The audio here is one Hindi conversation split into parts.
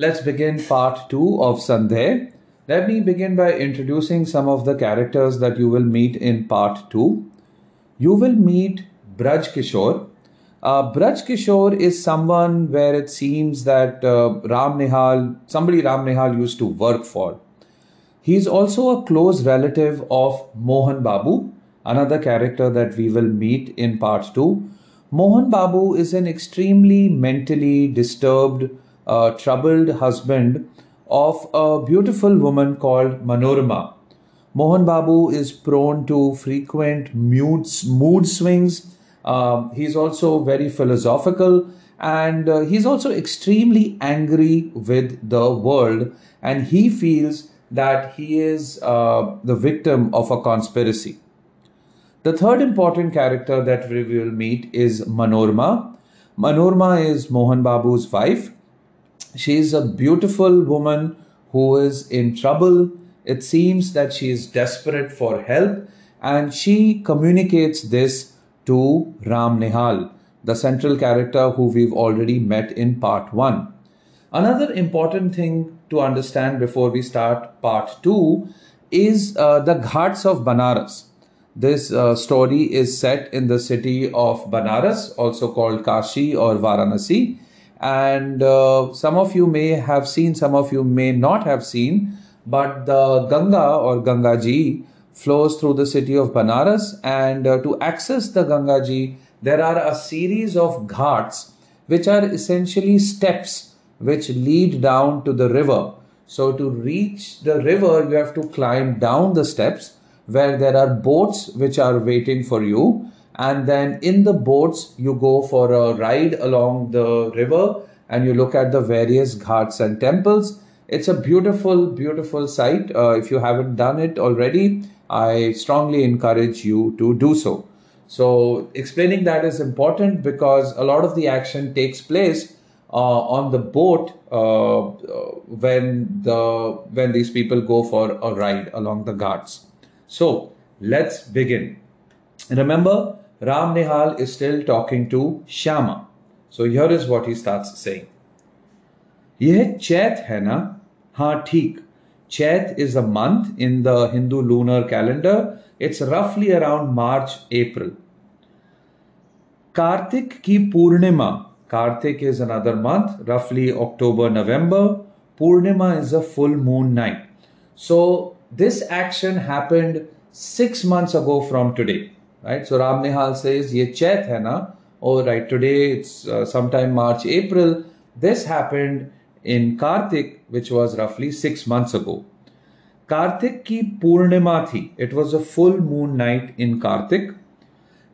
Let's begin part 2 of Sandhya. Let me begin by introducing some of the characters that you will meet in part 2. You will meet Braj Kishor. Braj Kishor is someone where it seems that Ram Nihal used to work for. He is also a close relative of Mohan Babu, another character that we will meet in part 2. Mohan Babu is an extremely mentally disturbed, troubled husband of a beautiful woman called Manorama. Mohan Babu is prone to frequent mood swings. He's also very philosophical, and he's also extremely angry with the world, and he feels that he is the victim of a conspiracy. The third important character that we will meet is Manorama. Manorama is Mohan Babu's wife. She is a beautiful woman who is in trouble. It seems that she is desperate for help, and she communicates this to Ram Nihal, the central character who we've already met in part 1. Another important thing to understand before we start part 2 is the Ghats of Banaras. This story is set in the city of Banaras, also called Kashi or Varanasi. And some of you may have seen, some of you may not have seen, but the Ganga or Gangaji flows through the city of Banaras, and to access the Gangaji, there are a series of ghats, which are essentially steps which lead down to the river. So to reach the river, you have to climb down the steps where there are boats which are waiting for you. And then in the boats, you go for a ride along the river and you look at the various ghats and temples. It's a beautiful, beautiful sight. If you haven't done it already, I strongly encourage you to do so. So explaining that is important because a lot of the action takes place on the boat when these people go for a ride along the ghats. So let's begin. Remember, Ram Nihal is still talking to Shyama. So here is what he starts saying. Yeh Chait hai na? Haan theek. Chait is a month in the Hindu lunar calendar. It's roughly around March, April. Kartik ki Purnima. Kartik is another month, roughly October, November. Purnima is a full moon night. So this action happened 6 months ago from today. Right, so Ram Nihal says, "Ye Chait hai na?" Oh, right, today it's sometime March, April. This happened in Kartik, which was roughly 6 months ago. Kartik ki Purnima thi. It was a full moon night in Kartik.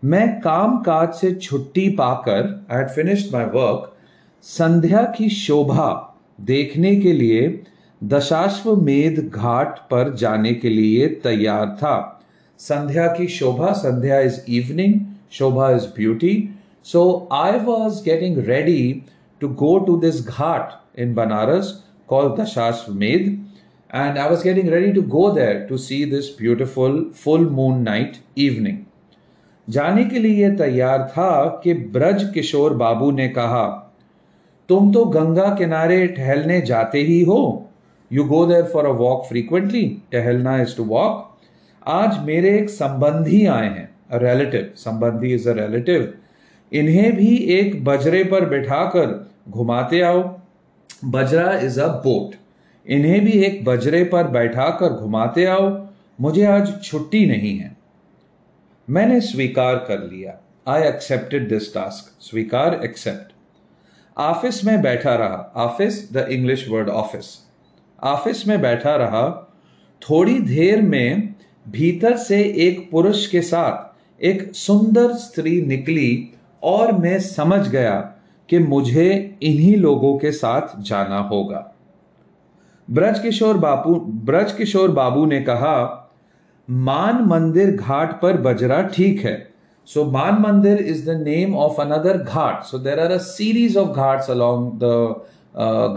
Main kaam kaaj se chutti paakar, I had finished my work. Sandhya ki shobha dekhne ke liye Dashashwamedh ghat par jaane ke liye taiyar tha. Sandhya ki shobha. Sandhya is evening. Shobha is beauty. So I was getting ready to go to this ghat in Banaras called Dashashwamedh, and I was getting ready to go there to see this beautiful full moon night evening. जाने के लिए तैयार था कि ब्रज किशोर बाबू ने कहा, तुम तो गंगा किनारे टहलने जाते ही हो. You go there for a walk frequently. टहलना is to walk. आज मेरे एक संबंधी आए हैं, a relative. संबंधी is a relative. इन्हें भी एक बजरे पर बिठाकर घुमाते आओ. बजरा is a boat. इन्हें भी एक बजरे पर बैठाकर घुमाते आओ. मुझे आज छुट्टी नहीं है. मैंने स्वीकार कर लिया. I accepted this task. स्वीकार, accept. ऑफिस में बैठा रहा. Office, the English word office. Office में बैठा रहा. थोड़ी देर में भीतर से एक पुरुष के साथ एक सुंदर स्त्री निकली और मैं समझ गया कि मुझे इन्हीं लोगों के साथ जाना होगा. ब्रज किशोर बाबू ने कहा, मान मंदिर घाट पर बजरा ठीक है. So Man Mandir is the name of another ghat. So there are a series of ghats along the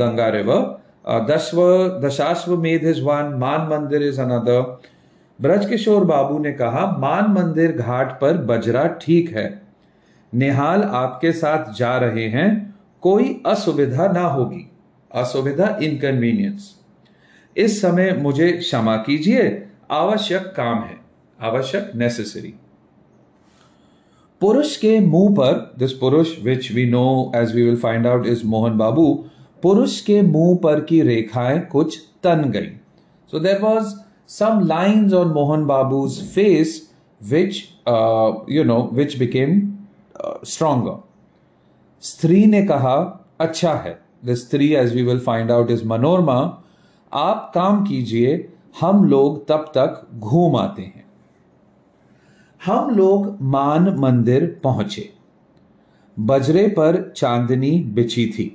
Ganga river. Dashashwamedh is one, Man Mandir is another. Braj Kishore Babu ने कहा, मान मंदिर घाट पर बजरा ठीक है. निहाल आपके साथ जा रहे हैं, कोई असुविधा ना होगी. असुविधा, इनकन्वीनियंस। इस समय मुझे क्षमा कीजिए, आवश्यक काम है, आवश्यक, नेसेसरी। पुरुष के मुंह पर, दिस पुरुष which we know as we will find out is Mohan Babu, पुरुष के मुंह पर की रेखाएं कुछ तन गई। So there was some lines on Mohan Babu's face which you know which became stronger. स्त्री ने कहा, अच्छा है, द स्त्री as we will find out is Manorama, आप काम कीजिए, हम लोग तब तक घूम आते हैं। हम लोग मान मंदिर पहुंचे। बजरे पर चांदनी बिछी थी,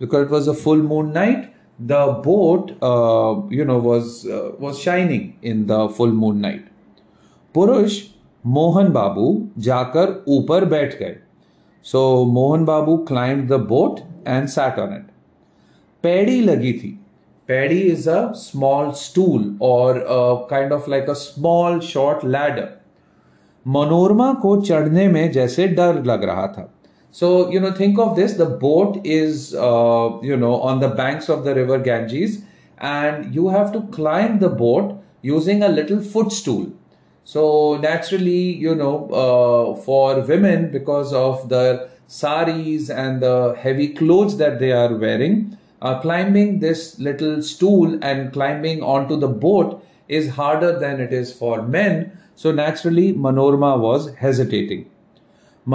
because it was a full moon night, the boat you know was shining in the full moon night. पुरुष मोहन बाबू जाकर ऊपर बैठ गए। So Mohan Babu climbed the boat and sat on it. पैड़ी लगी थी। Paddy is a small stool or a kind of like a small short ladder. Manorama को चढ़ने में जैसे डर लग रहा था। So you know, think of this: the boat is you know on the banks of the river Ganges, and you have to climb the boat using a little footstool. So naturally, you know, for women, because of the saris and the heavy clothes that they are wearing, climbing this little stool and climbing onto the boat is harder than it is for men. So naturally, Manorama was hesitating.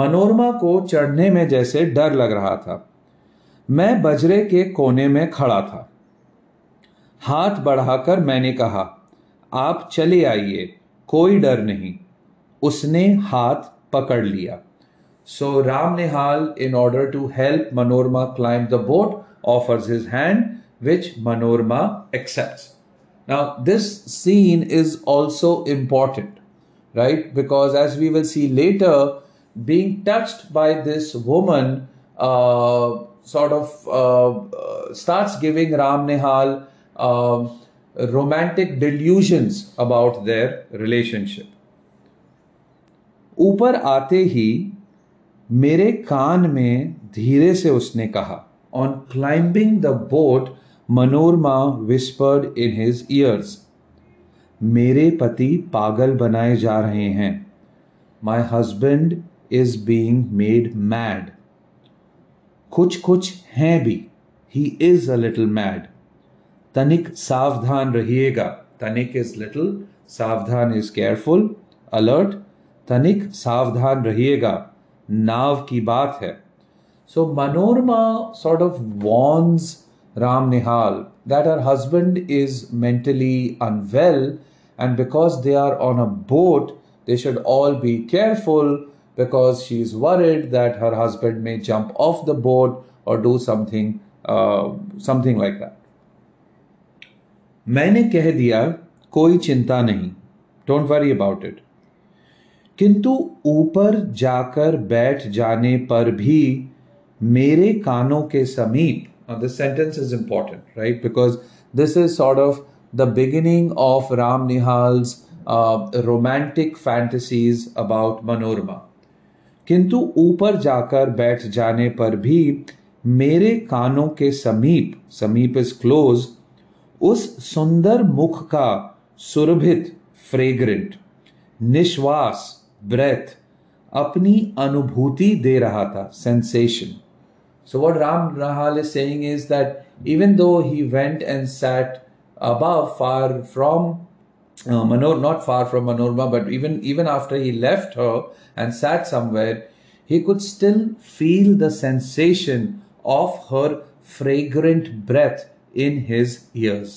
Manorama को चढ़ने में जैसे डर लग रहा था। मैं बजरे के कोने में खड़ा था। हाथ बढ़ाकर मैंने कहा, आप चले आइए, कोई डर नहीं। उसने हाथ पकड़ लिया। So Ram Nihal, in order to help Manorama climb the boat, offers his hand, which Manorama accepts. Now this scene is also important, right? Because as we will see later, being touched by this woman sort of starts giving Ram Nihal romantic delusions about their relationship. ऊपर आते ही मेरे कान में धीरे से उसने कहा। On climbing the boat, Manorama whispered in his ears, मेरे पति पागल बनाए जा रहे हैं। My husband is being made mad. कुछ कुछ हैं भी। He is a little mad. तनिक सावधान रहिएगा। तनिक is little, सावधान is careful, alert. तनिक सावधान रहिएगा, नाव की बात है। So Manorama sort of warns Ram Nihal that her husband is mentally unwell, and because they are on a boat, they should all be careful because she is worried that her husband may jump off the boat or do something like that. मैंने कह दिया, कोई चिंता नहीं, don't worry about it. किंतु ऊपर जाकर बैठ जाने पर भी मेरे कानों के समीप। Now this sentence is important, right? Because this is sort of the beginning of Ram Nihal's romantic fantasies about Manorama. किंतु ऊपर जाकर बैठ जाने पर भी मेरे कानों के समीप, समीप is close, उस सुंदर मुख का सुरभित, फ्रेग्रेंट, निश्वास, ब्रेथ, अपनी अनुभूति दे रहा था, sensation. So what Ram Nihal is saying is that even though he went and sat above, far from not far from Manorama, but even after he left her and sat somewhere, he could still feel the sensation of her fragrant breath in his ears.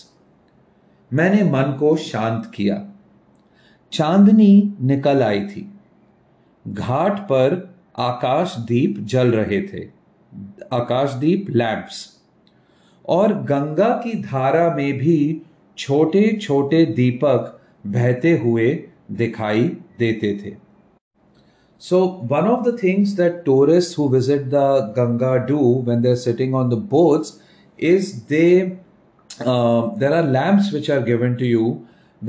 मैंने मन को शांत किया। चांदनी निकल आई थी। घाट पर आकाशदीप जल रहे थे, आकाशदीप लैंप्स, और गंगा की धारा में भी छोटे छोटे दीपक बहते हुए दिखाई देते थे। So one of the things that tourist who visit the Ganga do when they are sitting on the boats is there are lamps which are given to you,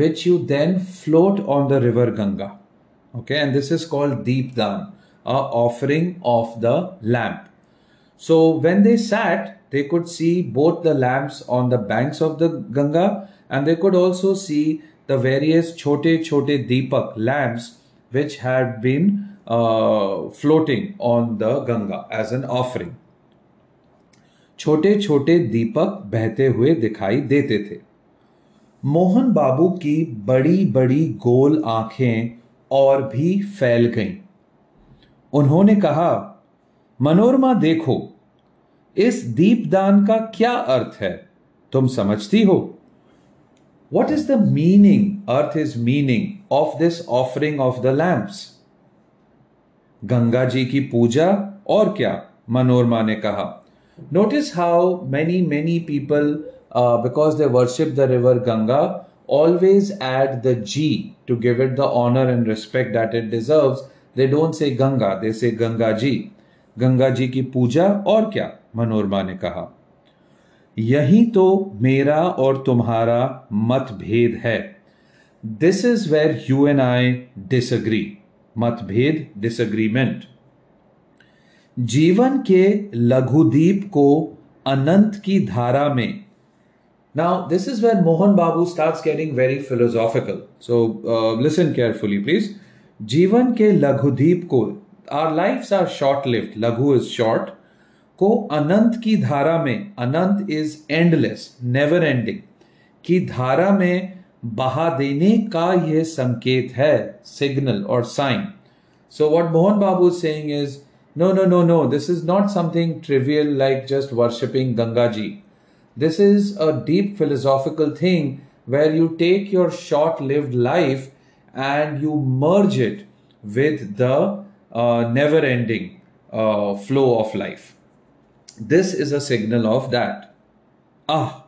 which you then float on the river Ganga. Okay, and this is called Deep Dan, an offering of the lamp. So when they sat, they could see both the lamps on the banks of the Ganga, and they could also see the various chote deepak lamps which had been floating on the Ganga as an offering. छोटे छोटे दीपक बहते हुए दिखाई देते थे। मोहन बाबू की बड़ी बड़ी गोल आंखें और भी फैल गईं। उन्होंने कहा, मनोरमा देखो, इस दीपदान का क्या अर्थ है, तुम समझती हो? What is the meaning, earth is meaning of this offering of the lamps? Ganga ji की पूजा और क्या, मनोरमा ने कहा। Notice how many people, because they worship the river Ganga, always add the G to give it the honor and respect that it deserves. They don't say Ganga, they say Gangaji. Gangaji ki puja aur kya? Manorama ne kaha. Yahi to mera aur tumhara matbhed hai. This is where you and I disagree. Matbhed, disagreement. जीवन के लघुदीप को अनंत की धारा में. Now this is when Mohan Babu starts getting very philosophical. So listen carefully, please. जीवन के लघुदीप को, our lives are short-lived. लघु is short. को अनंत की धारा में, अनंत is endless, never-ending. की धारा में बहा देने का यह संकेत है, signal or sign. So what Mohan Babu is saying is, No, this is not something trivial like just worshipping Gangaji. This is a deep philosophical thing where you take your short-lived life and you merge it with the never-ending flow of life. This is a signal of that. Ah,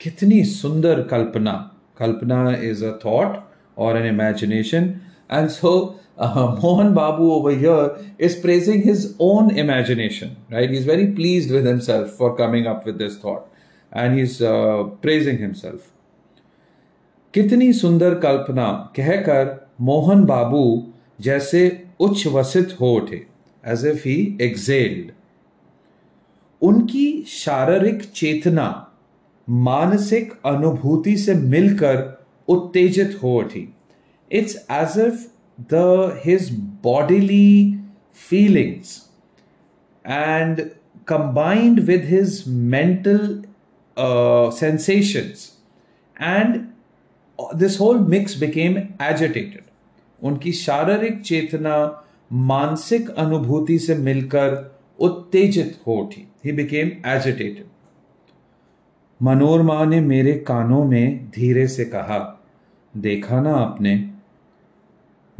kitni sundar kalpana. Kalpana is a thought or an imagination. And so Mohan Babu over here is praising his own imagination, right? He's very pleased with himself for coming up with this thought, and he's praising himself. कितनी सुंदर कल्पना कहकर मोहन बाबू जैसे उच्छ्वसित हो उठे, as if he exhaled. उनकी शारीरिक चेतना मानसिक अनुभूति से मिलकर उत्तेजित हो उठी. It's as if his bodily feelings and combined with his mental sensations, and this whole mix became agitated. उनकी शारीरिक चेतना मानसिक अनुभूति से मिलकर उत्तेजित हो उठी. He became agitated. मनोरमा ने मेरे कानों में धीरे से कहा, देखा ना आपने,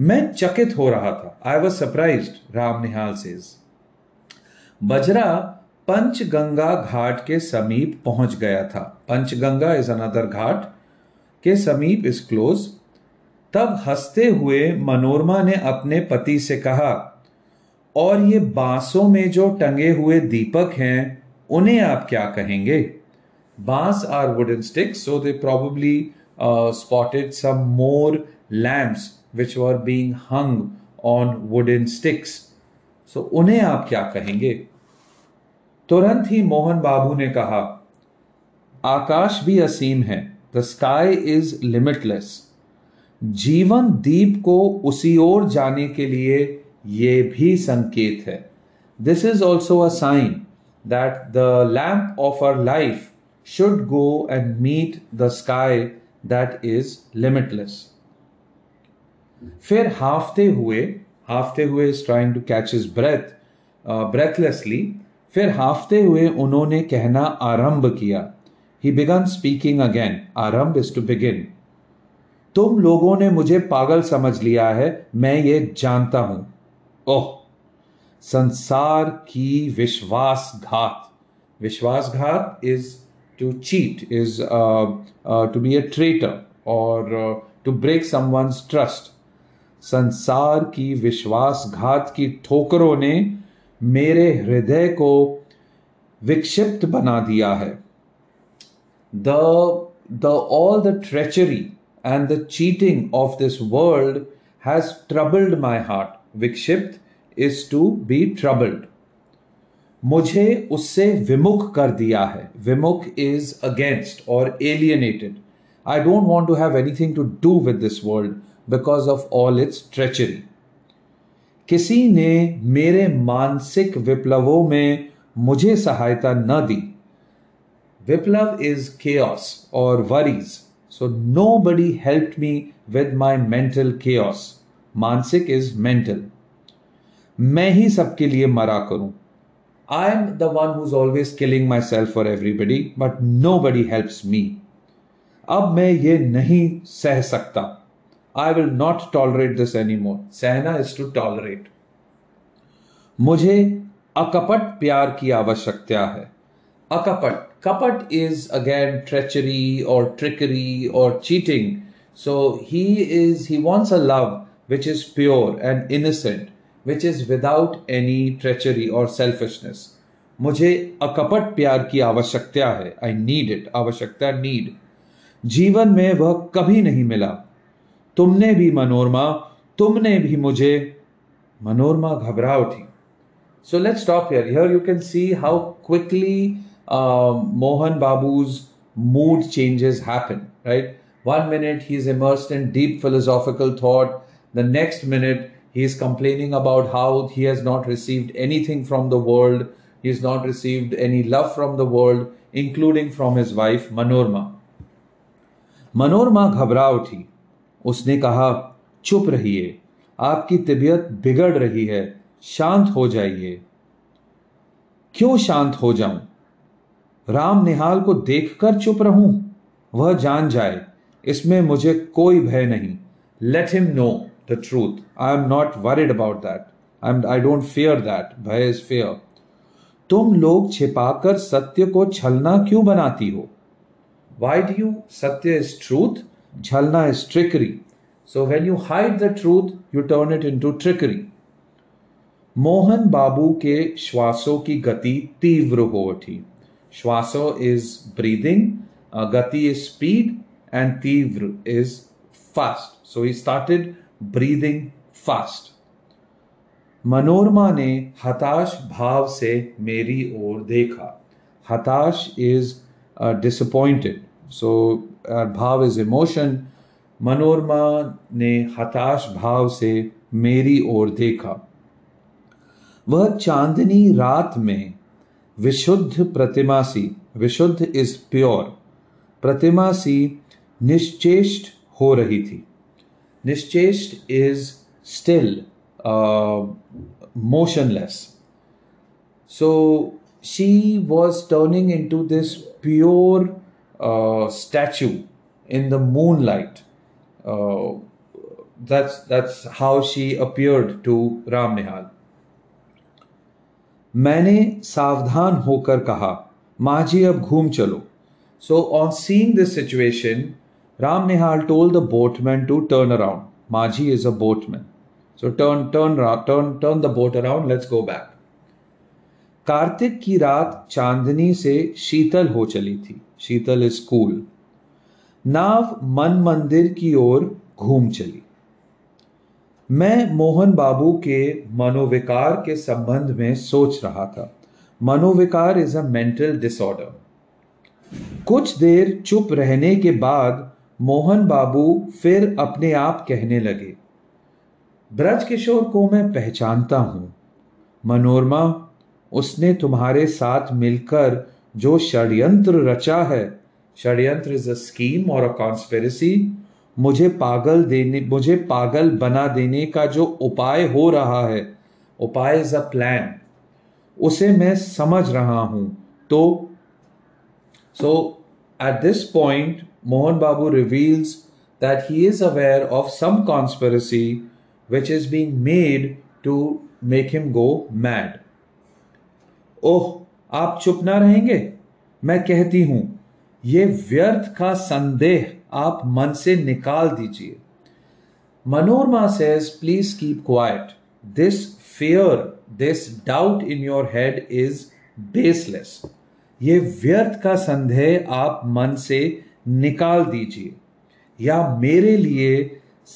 मैं चकित हो रहा था. I was surprised. Ram Nihal says. बजरा पंचगंगा घाट के समीप पहुंच गया था. Panchganga is another ghat. के समीप इज क्लोज. तब हंसते हुए मनोरमा ने अपने पति से कहा, और ये बांसों में जो टंगे हुए दीपक हैं उन्हें आप क्या कहेंगे? बांस are wooden sticks, so they probably spotted some more lamps which were being hung on wooden sticks. So, उन्हें आप क्या कहेंगे? तुरंत ही मोहन बाबू ने कहा, आकाश भी असीम है. The sky is limitless. जीवन दीप को उसी ओर जाने के लिए ये भी संकेत है. This is also a sign that the lamp of our life should go and meet the sky that is limitless. फिर हाफते हुए is trying to catch his breath, breathlessly. फिर हाफते हुए उन्होंने कहना आरंभ किया. He began speaking again. आरंभ is to begin. तुम लोगों ने मुझे पागल समझ लिया है, मैं ये जानता हूं. ओह, संसार की विश्वासघात. विश्वासघात is to cheat, is to be a traitor or to break someone's trust. संसार की विश्वासघात की ठोकरों ने मेरे हृदय को विक्षिप्त बना दिया है. All the treachery and the cheating of this world has troubled my heart. विक्षिप्त is to be troubled. मुझे उससे विमुख कर दिया है. विमुख इज अगेंस्ट और alienated. I don't want to have anything to do with this world because of all its treachery. किसी ने मेरे मानसिक विप्लवों में मुझे सहायता न दी. विप्लव इज केओस और worries. So nobody helped me with my mental chaos. मानसिक इज मेंटल. मैं ही सबके लिए मरा करूं. I am the one who is always killing myself for everybody but nobody helps me. अब मैं ये नहीं सह सकता. I will not tolerate this anymore. सहना is to tolerate. मुझे अकपट प्यार की आवश्यकता है. अकपट, कपट is again treachery or trickery or cheating. So he wants a love which is pure and innocent, which is without any treachery or selfishness. मुझे अकपट प्यार की आवश्यकता है. I need it. आवश्यकता need. जीवन में वह कभी नहीं मिला. तुमने भी मनोरमा, तुमने भी मुझे. मनोरमा घबरा उठी. So let's stop here. Here you can see how quickly Mohan Babu's mood changes happen, right? One minute he is immersed in deep philosophical thought. The next minute he is complaining about how he has not received anything from the world. He is not received any love from the world including from his wife Manorama. Manorama घबरा उठी. उसने कहा, चुप रहिए, आपकी तबीयत बिगड़ रही है, शांत हो जाइए. क्यों शांत हो जाऊं? राम निहाल को देखकर चुप रहूं? वह जान जाए, इसमें मुझे कोई भय नहीं. Let him know the truth. I am not worried about that. I don't fear that. भय इज फियर. तुम लोग छिपाकर सत्य को छलना क्यों बनाती हो? Why do you? सत्य is truth. Jhalna is trickery. So when you hide the truth, you turn it into trickery. Mohan Babu के श्वासों की गति तीव्र हो उठी. श्वासों is breathing, गति is speed, and तीव्र is fast. So he started breathing fast. Manorama ने हताश भाव से मेरी ओर देखा. हताश is disappointed. So भाव इज इमोशन. मनोरमा ने हताश भाव से मेरी ओर देखा. वह चांदनी रात में विशुद्ध प्रतिमा सी, विशुद्ध इज प्योर, प्रतिमा सी निश्चेष्ट हो रही थी. निश्चेष्ट is still, motionless. So she was turning into this pure statue in the moonlight. That's how she appeared to Ram Nihal. मैंने सावधान होकर कहा, माँ जी अब घूम चलो. So on seeing this situation, Ram Nihal told the boatman to turn around. माँ जी is a boatman. So turn the boat around. Let's go back. Kartik की रात चांदनी से शीतल हो चली थी. शीतल इज कूल. नाव मन मंदिर की ओर घूम चली. मैं मोहन बाबू के मनोविकार के संबंध में सोच रहा था. मनोविकार इज अ मेंटल डिसऑर्डर. कुछ देर चुप रहने के बाद मोहन बाबू फिर अपने आप कहने लगे, ब्रज किशोर को मैं पहचानता हूं. मनोरमा, उसने तुम्हारे साथ मिलकर जो षड्यंत्र रचा है, षड्यंत्र इज अ स्कीम और अ कॉन्स्पिरेसी, मुझे पागल बना देने का जो उपाय हो रहा है, उपाय इज अ प्लान, उसे मैं समझ रहा हूं. तो so at this point Mohan Babu reveals that he is aware of some conspiracy which is being made to make him go mad. ओह, आप चुप ना रहेंगे? मैं कहती हूं, ये व्यर्थ का संदेह आप मन से निकाल दीजिए. Manorama says, please keep quiet. This fear, this doubt in your head is baseless. ये व्यर्थ का संदेह आप मन से निकाल दीजिए या मेरे लिए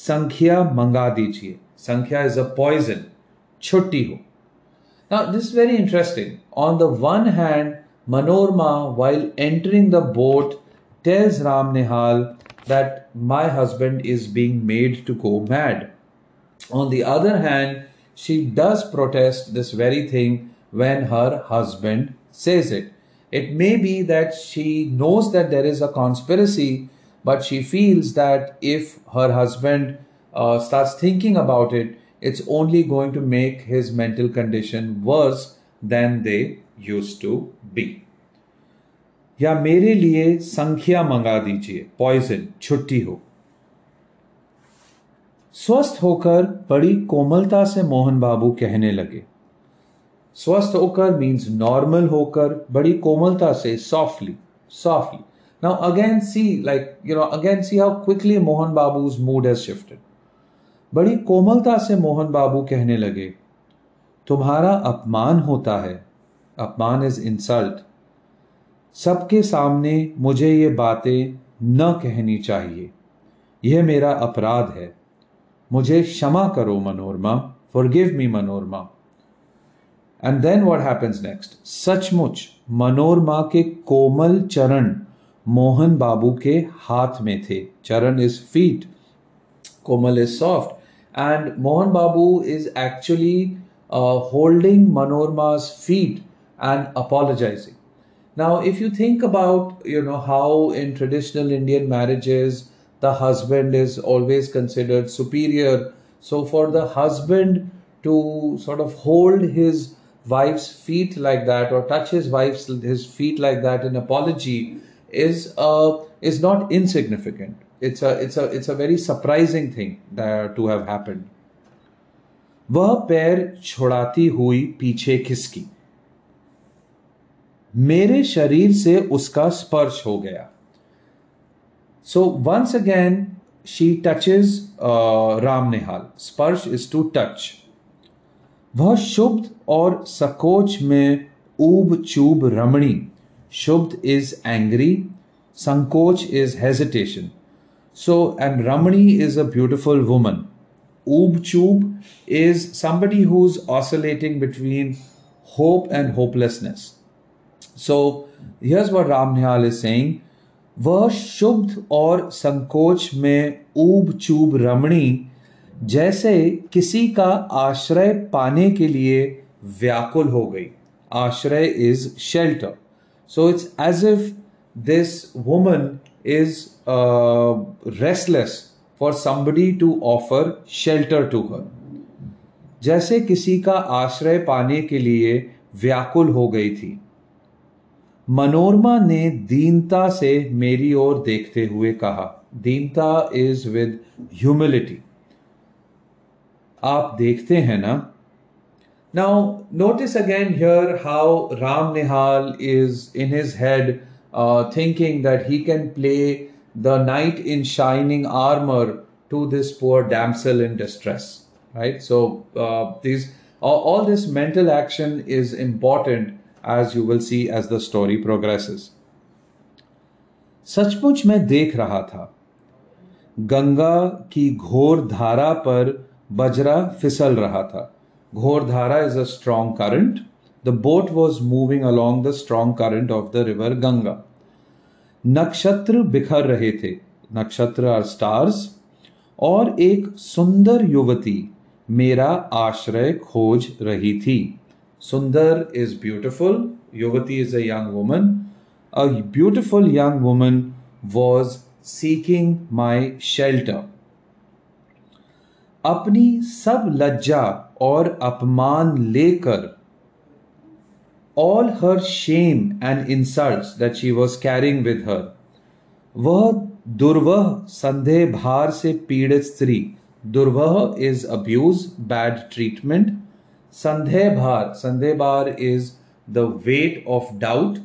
संख्या मंगा दीजिए. संख्या is a poison. छुट्टी हो. Now, this is very interesting. On the one hand, Manorama, while entering the boat, tells Ram Nihal that my husband is being made to go mad. On the other hand, she does protest this very thing when her husband says it. It may be that she knows that there is a conspiracy, but she feels that if her husband starts thinking about it, it's only going to make his mental condition worse than they used to be. या मेरे लिए संख्या मंगा दीजिए, पॉइजन, छुट्टी हो। स्वस्थ होकर बड़ी कोमलता से मोहन बाबू कहने लगे। स्वस्थ होकर मीन्स नॉर्मल होकर, बड़ी कोमलता से, softly, softly. Now again see, again see how quickly Mohan Babu's mood has shifted. बड़ी कोमलता से मोहन बाबू कहने लगे, तुम्हारा अपमान होता है, अपमान इज इंसल्ट, सबके सामने मुझे ये बातें न कहनी चाहिए, यह मेरा अपराध है, मुझे क्षमा करो Manorama, forgive me Manorama. And then what happens next, सचमुच मनोरमा के कोमल चरण मोहन बाबू के हाथ में थे, चरण इज फीट, कोमल is soft, and Mohan Babu is actually holding Manorama's feet and apologizing. Now, if you think about, how in traditional Indian marriages, the husband is always considered superior. So for the husband to sort of hold his wife's feet like that or touch his feet like that in apology is not insignificant. It's a very surprising thing that to have happened. वह पैर छुड़ाती हुई पीछे खिसकी, मेरे शरीर से उसका स्पर्श हो गया। So once again she touches Ram Nihal, स्पर्श इज टू टच। वह शुब्ध और सकोच में ऊब चूब रमणी, शुब्ध इज एंग्री, संकोच इज हेजिटेशन, सो एंड रमणी is a beautiful woman. Oob Choob is somebody who's oscillating between hope and hopelessness. So here's what Ram Nihal is saying. वह शुब्ध और संकोच में ऊब चूब रमणी, जैसे किसी का आश्रय पाने के लिए व्याकुल हो गई. आश्रय is shelter. So it's as if this woman is restless for somebody to offer shelter to her. जैसे किसी का आश्रय पाने के लिए व्याकुल हो गई थी। मनोरमा ने दीनता से मेरी ओर देखते हुए कहा, दीनता is with humility. आप देखते हैं ना? Now notice again here how Ram Nihal is in his head thinking that he can play the knight in shining armor to this poor damsel in distress, right? So all this mental action is important, as you will see as the story progresses. सचमुच मैं देख रहा था, गंगा की घोर धारा पर बजरा फिसल रहा था. घोर धारा is a strong current. The boat was moving along the strong current of the river Ganga. नक्षत्र बिखर रहे थे, नक्षत्र आर स्टार्स, और एक सुंदर युवती मेरा आश्रय खोज रही थी. सुंदर इज ब्यूटिफुल, युवती is a young woman, a beautiful young woman was seeking my shelter. अपनी सब लज्जा और अपमान लेकर, all her shame and insults that she was carrying with her, वह दुर्वह संदेह भार से पीड़ित स्त्री, दुर्वह is abuse, bad treatment, संदेह भार is the weight of doubt,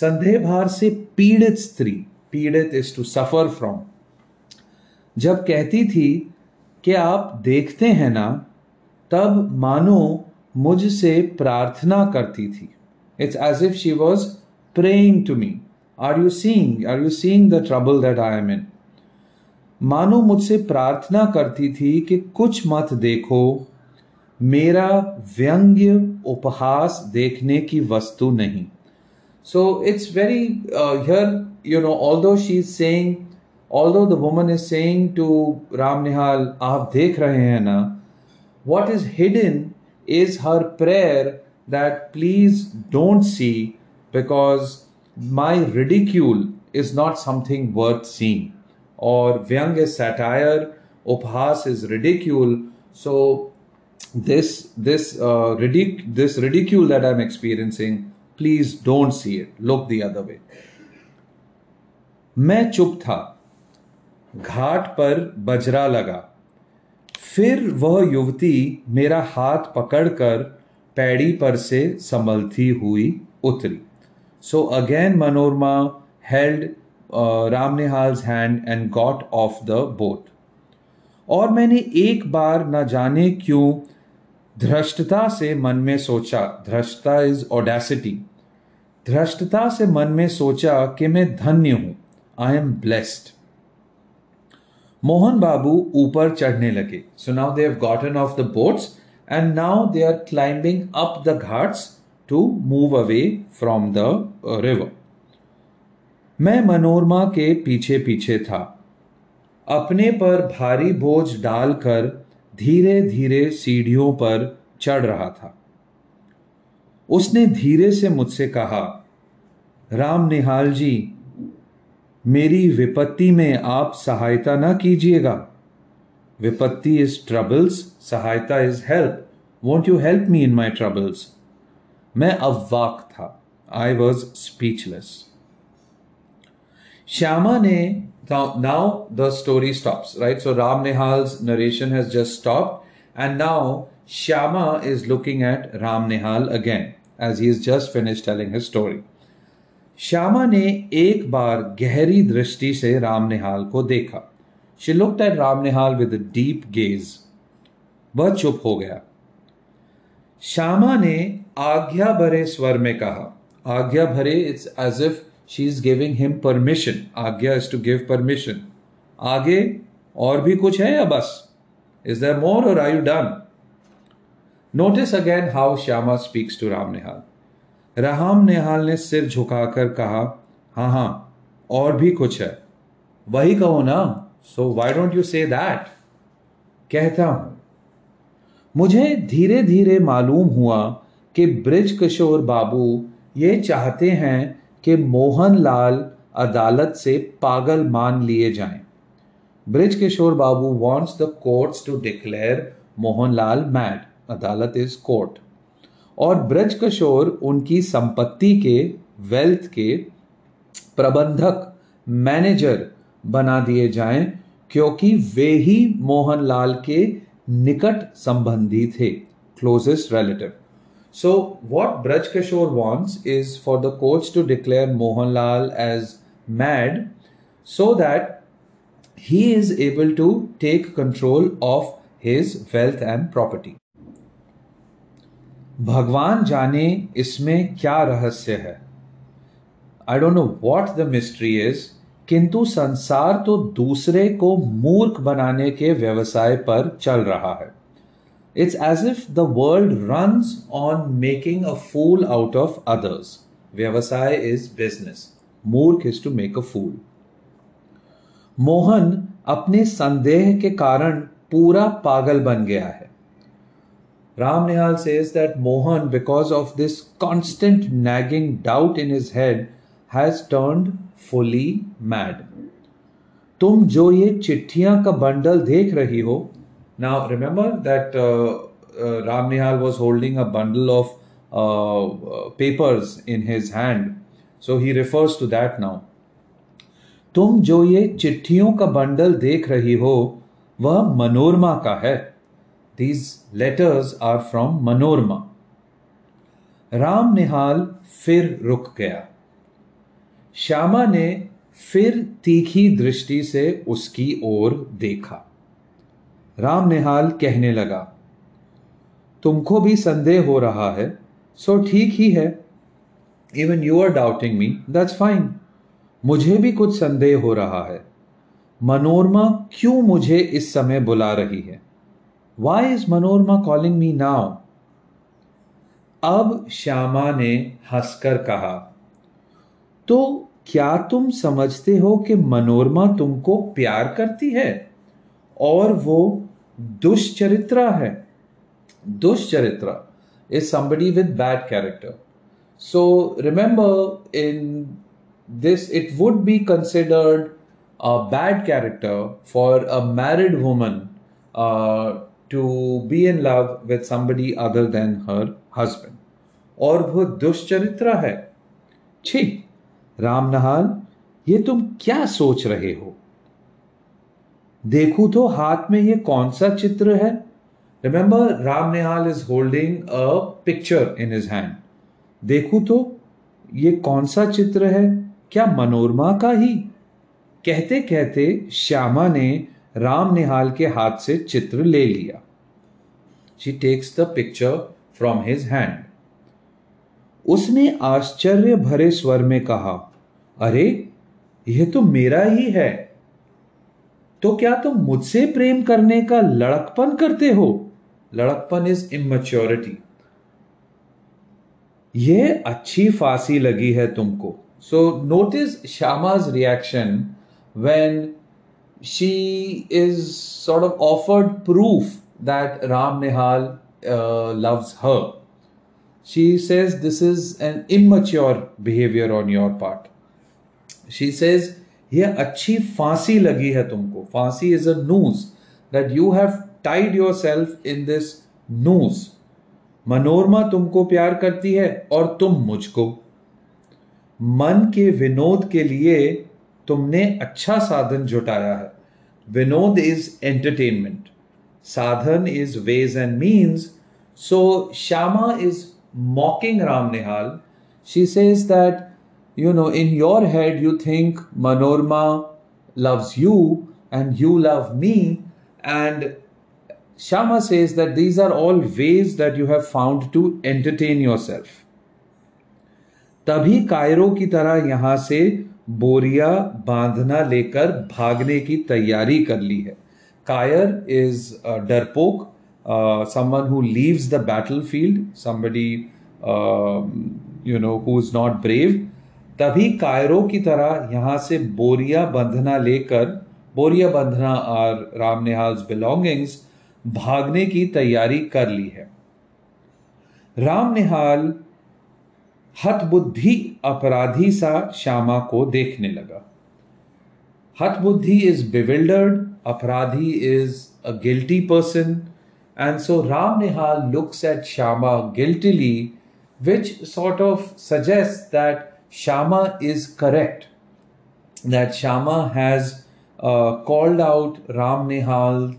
संदेह भार से पीड़ित स्त्री, पीड़ित is to suffer from, जब कहती थी कि आप देखते हैं ना, तब मानो मुझसे प्रार्थना करती थी. It's as if she was praying to me. Are you seeing the trouble that I am in? मानो मुझसे प्रार्थना करती थी कि कुछ मत देखो, मेरा व्यंग्य उपहास देखने की वस्तु नहीं. So it's very here, you know, although the woman is saying to Ram Nihal, आप देख रहे हैं ना, what is hidden is her prayer that please don't see because my ridicule is not something worth seeing. Or Vyang is satire, Upahas is ridicule. So this ridicule that I'm experiencing, please don't see it. Look the other way. मैं चुप था. घाट पर बजरा लगा. फिर वह युवती मेरा हाथ पकड़कर पैड़ी पर से संभलती हुई उतरी. So again Manorama held Ram Nihal's hand and got off the boat. और मैंने एक बार न जाने क्यों धृष्टता से मन में सोचा, धृष्टता इज ऑडेसिटी, धृष्टता से मन में सोचा कि मैं धन्य हूँ, I am blessed. Mohan Babu ऊपर चढ़ने लगे. So now they have gotten off the boats and now they are climbing up the ghats to move away from the river. मैं मनोरमा के पीछे पीछे था. अपने पर भारी बोझ डालकर धीरे धीरे सीढ़ियों पर चढ़ रहा था. उसने धीरे से मुझसे कहा, राम निहाल जी, मेरी विपत्ति में आप सहायता ना कीजिएगा. विपत्ति इज ट्रबल्स, सहायता is help. Won't you help me in my troubles? मैं अवाक था. I was speechless. Shyama ne, now the story stops, right? So Ram Nihal's narration has just stopped and now Shyama is looking at Ram Nihal again as he has just finished telling his story. Shyama ne ek baar gehri drishti se Ram Nihal ko dekha. She looked at Ram Nihal with a deep gaze. वह चुप हो गया. Shyama ne आज्ञा भरे स्वर में कहा. आज्ञा भरे, it's as if she is giving him permission. Agya is to give permission. आगे और भी कुछ है या बस? Is there more or are you done? Notice again how Shyama speaks to Ram Nihal. Ram Nihal ने सिर झुकाकर कहा, हाँ हाँ और भी कुछ है. वही कहो ना. So why don't you say that? कहता हूँ. मुझे धीरे धीरे मालूम हुआ कि ब्रिज किशोर बाबू ये चाहते हैं कि मोहनलाल अदालत से पागल मान लिए जाएं. Brij Kishore Babu wants the courts to declare Mohanlal mad. अदालत इज कोर्ट. और ब्रिज किशोर उनकी संपत्ति के, वेल्थ के प्रबंधक, मैनेजर बना दिए जाएं क्योंकि वे ही मोहनलाल के निकट संबंधी थे, closest relative. So what Braj Kishor wants is for the courts to declare Mohanlal as mad so that he is able to take control of his wealth and property. भगवान जाने इसमें क्या रहस्य है. I don't know what the mystery is. किंतु संसार तो दूसरे को मूर्ख बनाने के व्यवसाय पर चल रहा है. It's as if the world runs on making a fool out of others. Vyavasay is business. Moorkh is to make a fool. Mohan अपने संदेह के कारण पूरा पागल बन गया है. Ram Nihal says that Mohan, because of this constant nagging doubt in his head, has turned fully mad. तुम जो ये चिट्ठियां का बंडल देख रही हो. Now remember that Ram Nihal was holding a bundle of papers in his hand, so he refers to that now. तुम जो ये चिट्ठियों का बंडल देख रही हो वह मनोरमा का है. These letters are from Manorama. Ram Nihal फिर रुक गया. Shyama ने फिर तीखी दृष्टि से उसकी ओर देखा. राम निहाल कहने लगा, तुमको भी संदेह हो रहा है, सो ठीक ही है. Even you are doubting me, that's fine. मुझे भी कुछ संदेह हो रहा है. मनोरमा क्यों मुझे इस समय बुला रही है? Why is Manorama calling me now? अब श्यामा ने हंसकर कहा, तो क्या तुम समझते हो कि मनोरमा तुमको प्यार करती है और वो दुष्चरित्रा है? दुष्चरित्रा is somebody with bad character. So remember, in this it would be considered a bad character for a married woman to be in love with somebody other than her husband. और वो दुष्चरित्रा है। छी, राम निहाल, ये तुम क्या सोच रहे हो? देखो तो हाथ में ये कौन सा चित्र है? Remember, Ram Nihal is holding a picture in his hand. देखो तो ये कौन सा चित्र है? क्या मनोरमा का ही? कहते कहते श्यामा ने राम निहाल के हाथ से चित्र ले लिया. She takes the picture from his hand. उसने आश्चर्य भरे स्वर में कहा, अरे यह तो मेरा ही है. तो क्या तुम मुझसे प्रेम करने का लड़कपन करते हो? लड़कपन इज इमैच्योरिटी. यह अच्छी फांसी लगी है तुमको. So notice Shyama's reaction when she is sort of offered proof that Ram Nihal loves her. She says this is an immature behaviour on your part. She says यह अच्छी फांसी लगी है तुमको. फांसी is a noose that you have tied yourself in this noose. Manorama तुमको प्यार करती है और तुम मुझको. मन के विनोद के लिए तुमने अच्छा साधन जुटाया है. विनोद इज एंटरटेनमेंट, साधन is ways and means. So Shyama is mocking Ram Nihal. She says that you know, in your head you think Manorama loves you and you love me, and Shyama says that these are all ways that you have found to entertain yourself. तभी कायरो की तरह यहाँ से बोरिया बांधना लेकर भागने की तैयारी कर ली है. कायर is डरपोक, someone who leaves the battlefield, somebody you know who is not brave. तभी कायरो की तरह यहाँ से बोरिया बंधना लेकर, बोरिया बंधना और राम निहाल्स बिलोंगिंग्स, भागने की तैयारी कर ली है. राम निहाल हतबुद्धि अपराधी सा श्यामा को देखने लगा. हतबुद्धि इज बिविल्डर्ड, अपराधी is a guilty person, and so Ram Nihal looks at Shyama guiltily, which sort of suggest that Shyama is correct, that Shyama has called out Ram Nihal's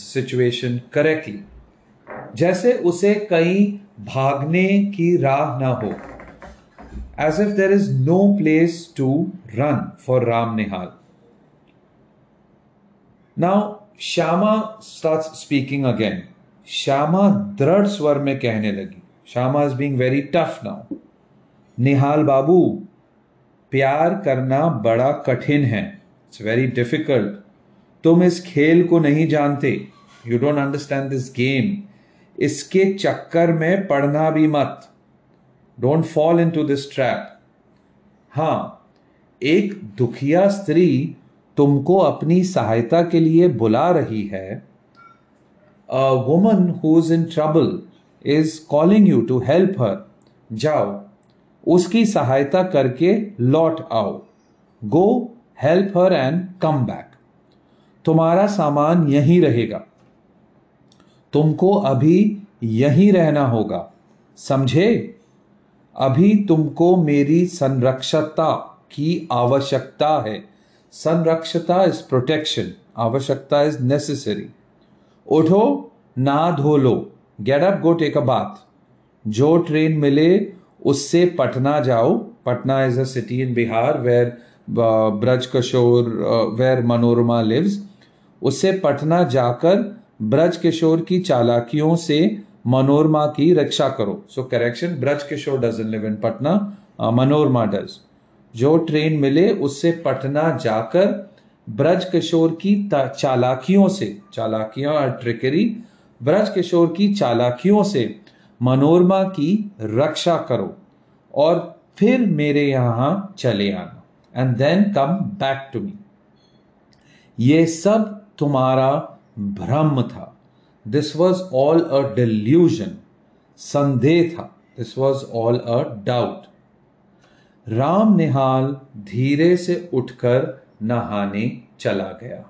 situation correctly. जैसे उसे कहीं भागने की राह ना हो. As if there is no place to run for Ram Nihal. Now Shyama starts speaking again. Shyama दृढ़ स्वर में कहने लगी. Shyama is being very tough now. निहाल बाबू, प्यार करना बड़ा कठिन है. It's very difficult. तुम इस खेल को नहीं जानते. You don't understand this game. इसके चक्कर में पढ़ना भी मत. Don't fall into this trap. हाँ, एक दुखिया स्त्री तुमको अपनी सहायता के लिए बुला रही है. A woman who is in trouble is calling you to help her. जाओ, उसकी सहायता करके लौट आओ. Go help her and come back. तुम्हारा सामान यहीं रहेगा. तुमको अभी यहीं रहना होगा, समझे? अभी तुमको मेरी संरक्षता की आवश्यकता है. संरक्षता इज प्रोटेक्शन, आवश्यकता इज नेसेसरी. उठो, नहा धो लो, get up, go take a bath. जो ट्रेन मिले उससे पटना जाओ. Patna is a city in Bihar where Braj Kishore, where Manorama lives. उससे पटना जाकर ब्रज किशोर की चालाकियों से मनोरमा की रक्षा करो. So correction, Braj Kishore doesn't live in Patna, Manorama does. जो ट्रेन मिले उससे पटना जाकर ब्रज किशोर की चालाकियों से, चालाकियाँ और ट्रिकरी, ब्रज किशोर की चालाकियों से मनोरमा की रक्षा करो और फिर मेरे यहाँ चले आना, and then come back to me. ये सब तुम्हारा भ्रम था, this was all a delusion, संदेह था, this was all a doubt. Ram Nihal धीरे से उठकर नहाने चला गया,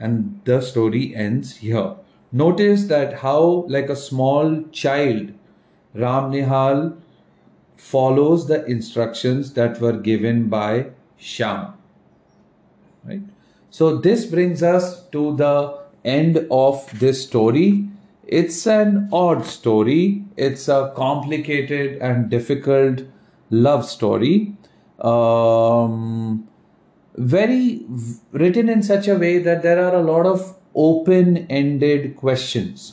and the story ends here. Notice that how, like a small child, Ram Nihal follows the instructions that were given by Shyama. Right? So this brings us to the end of this story. It's an odd story. It's a complicated and difficult love story. Very written in such a way that there are a lot of open-ended questions.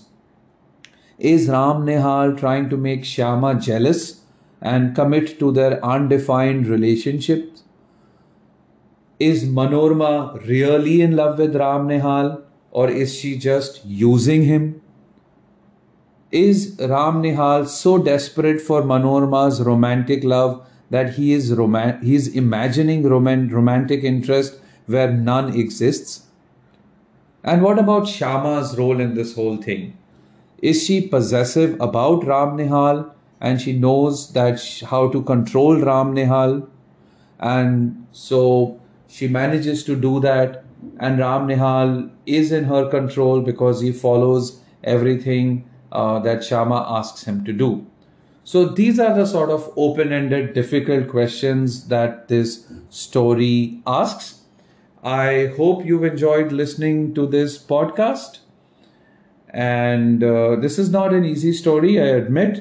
Is Ram Nihal trying to make Shyama jealous and commit to their undefined relationship? Is Manorama really in love with Ram Nihal, or is she just using him? Is Ram Nihal so desperate for Manorama's romantic love that he is imagining romantic interest where none exists? And what about Shyama's role in this whole thing? Is she possessive about Ram Nihal and she knows that how to control Ram Nihal, and so she manages to do that, and Ram Nihal is in her control because he follows everything that Shyama asks him to do. So these are the sort of open-ended, difficult questions that this story asks. I hope you've enjoyed listening to this podcast, and this is not an easy story, I admit,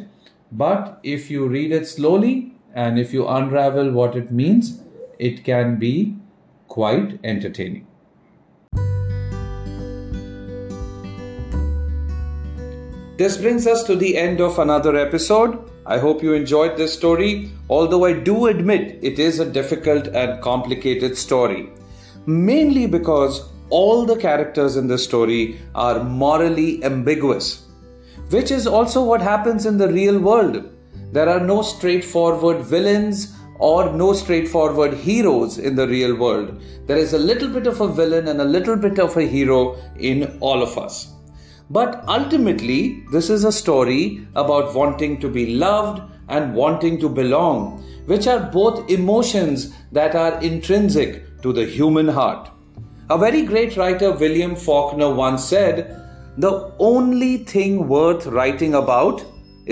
but if you read it slowly and if you unravel what it means, it can be quite entertaining. This brings us to the end of another episode. I hope you enjoyed this story, although I do admit it is a difficult and complicated story. Mainly because all the characters in this story are morally ambiguous, which is also what happens in the real world. There are no straightforward villains or no straightforward heroes in the real world. There is a little bit of a villain and a little bit of a hero in all of us. But ultimately, this is a story about wanting to be loved and wanting to belong, which are both emotions that are intrinsic to the human heart. A very great writer, William Faulkner, once said, "The only thing worth writing about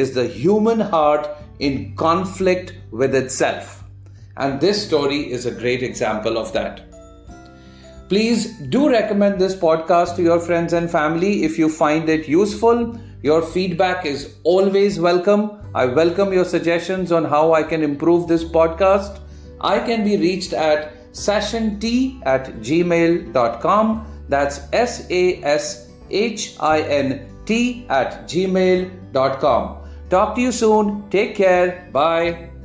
is the human heart in conflict with itself." And this story is a great example of that. Please do recommend this podcast to your friends and family if you find it useful. Your feedback is always welcome. I welcome your suggestions on how I can improve this podcast. I can be reached at sashint@gmail.com. That's SASHINT@gmail.com. Talk to you soon. Take care. Bye.